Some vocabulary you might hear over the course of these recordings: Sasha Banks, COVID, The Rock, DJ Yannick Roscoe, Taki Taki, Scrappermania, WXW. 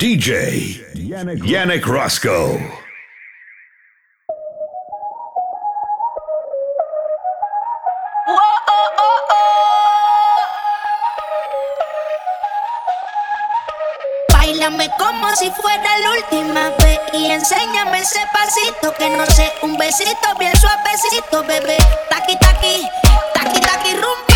DJ Yannick Roscoe. Báilame como si fuera la última vez y enséñame ese pasito que no sé, un besito bien suavecito, bebé. Taki taki, taki taki rumba.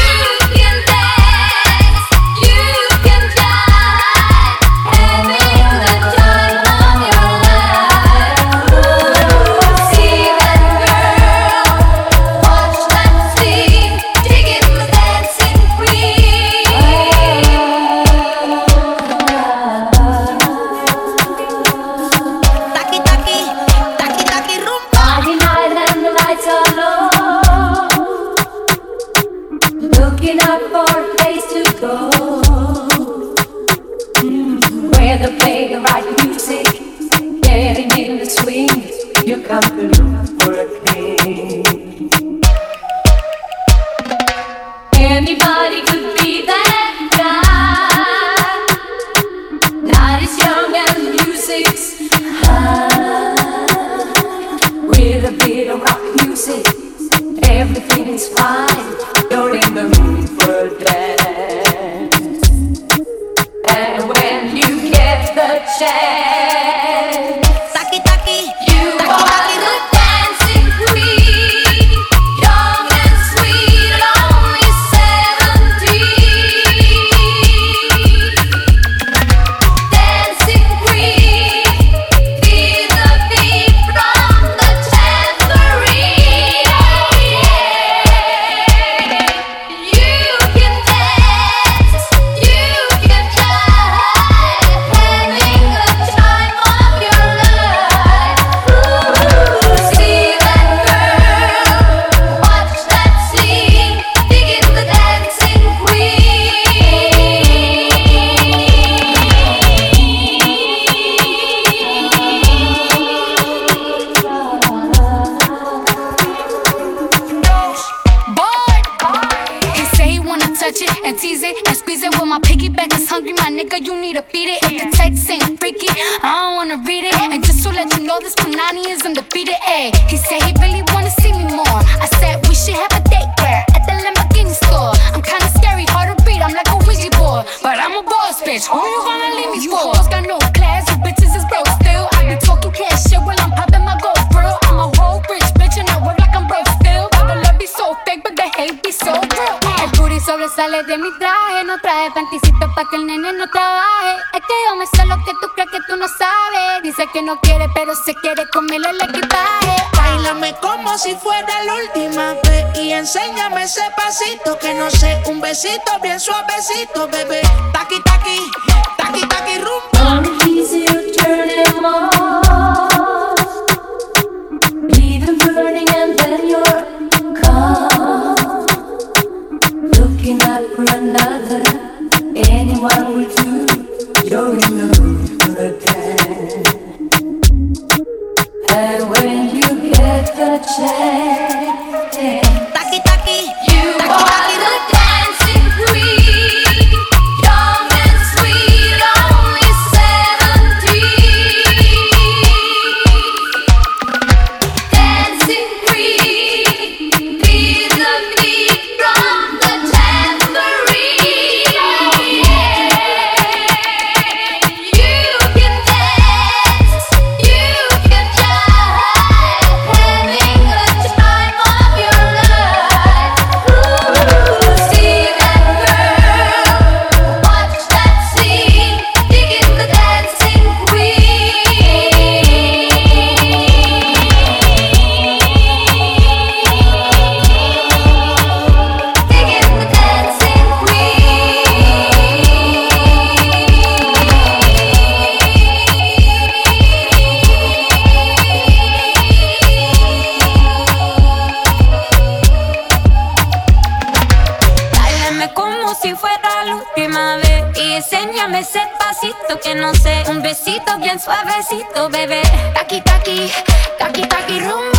Suavecito, bebé. Taki, taki, taki, taki, rumba.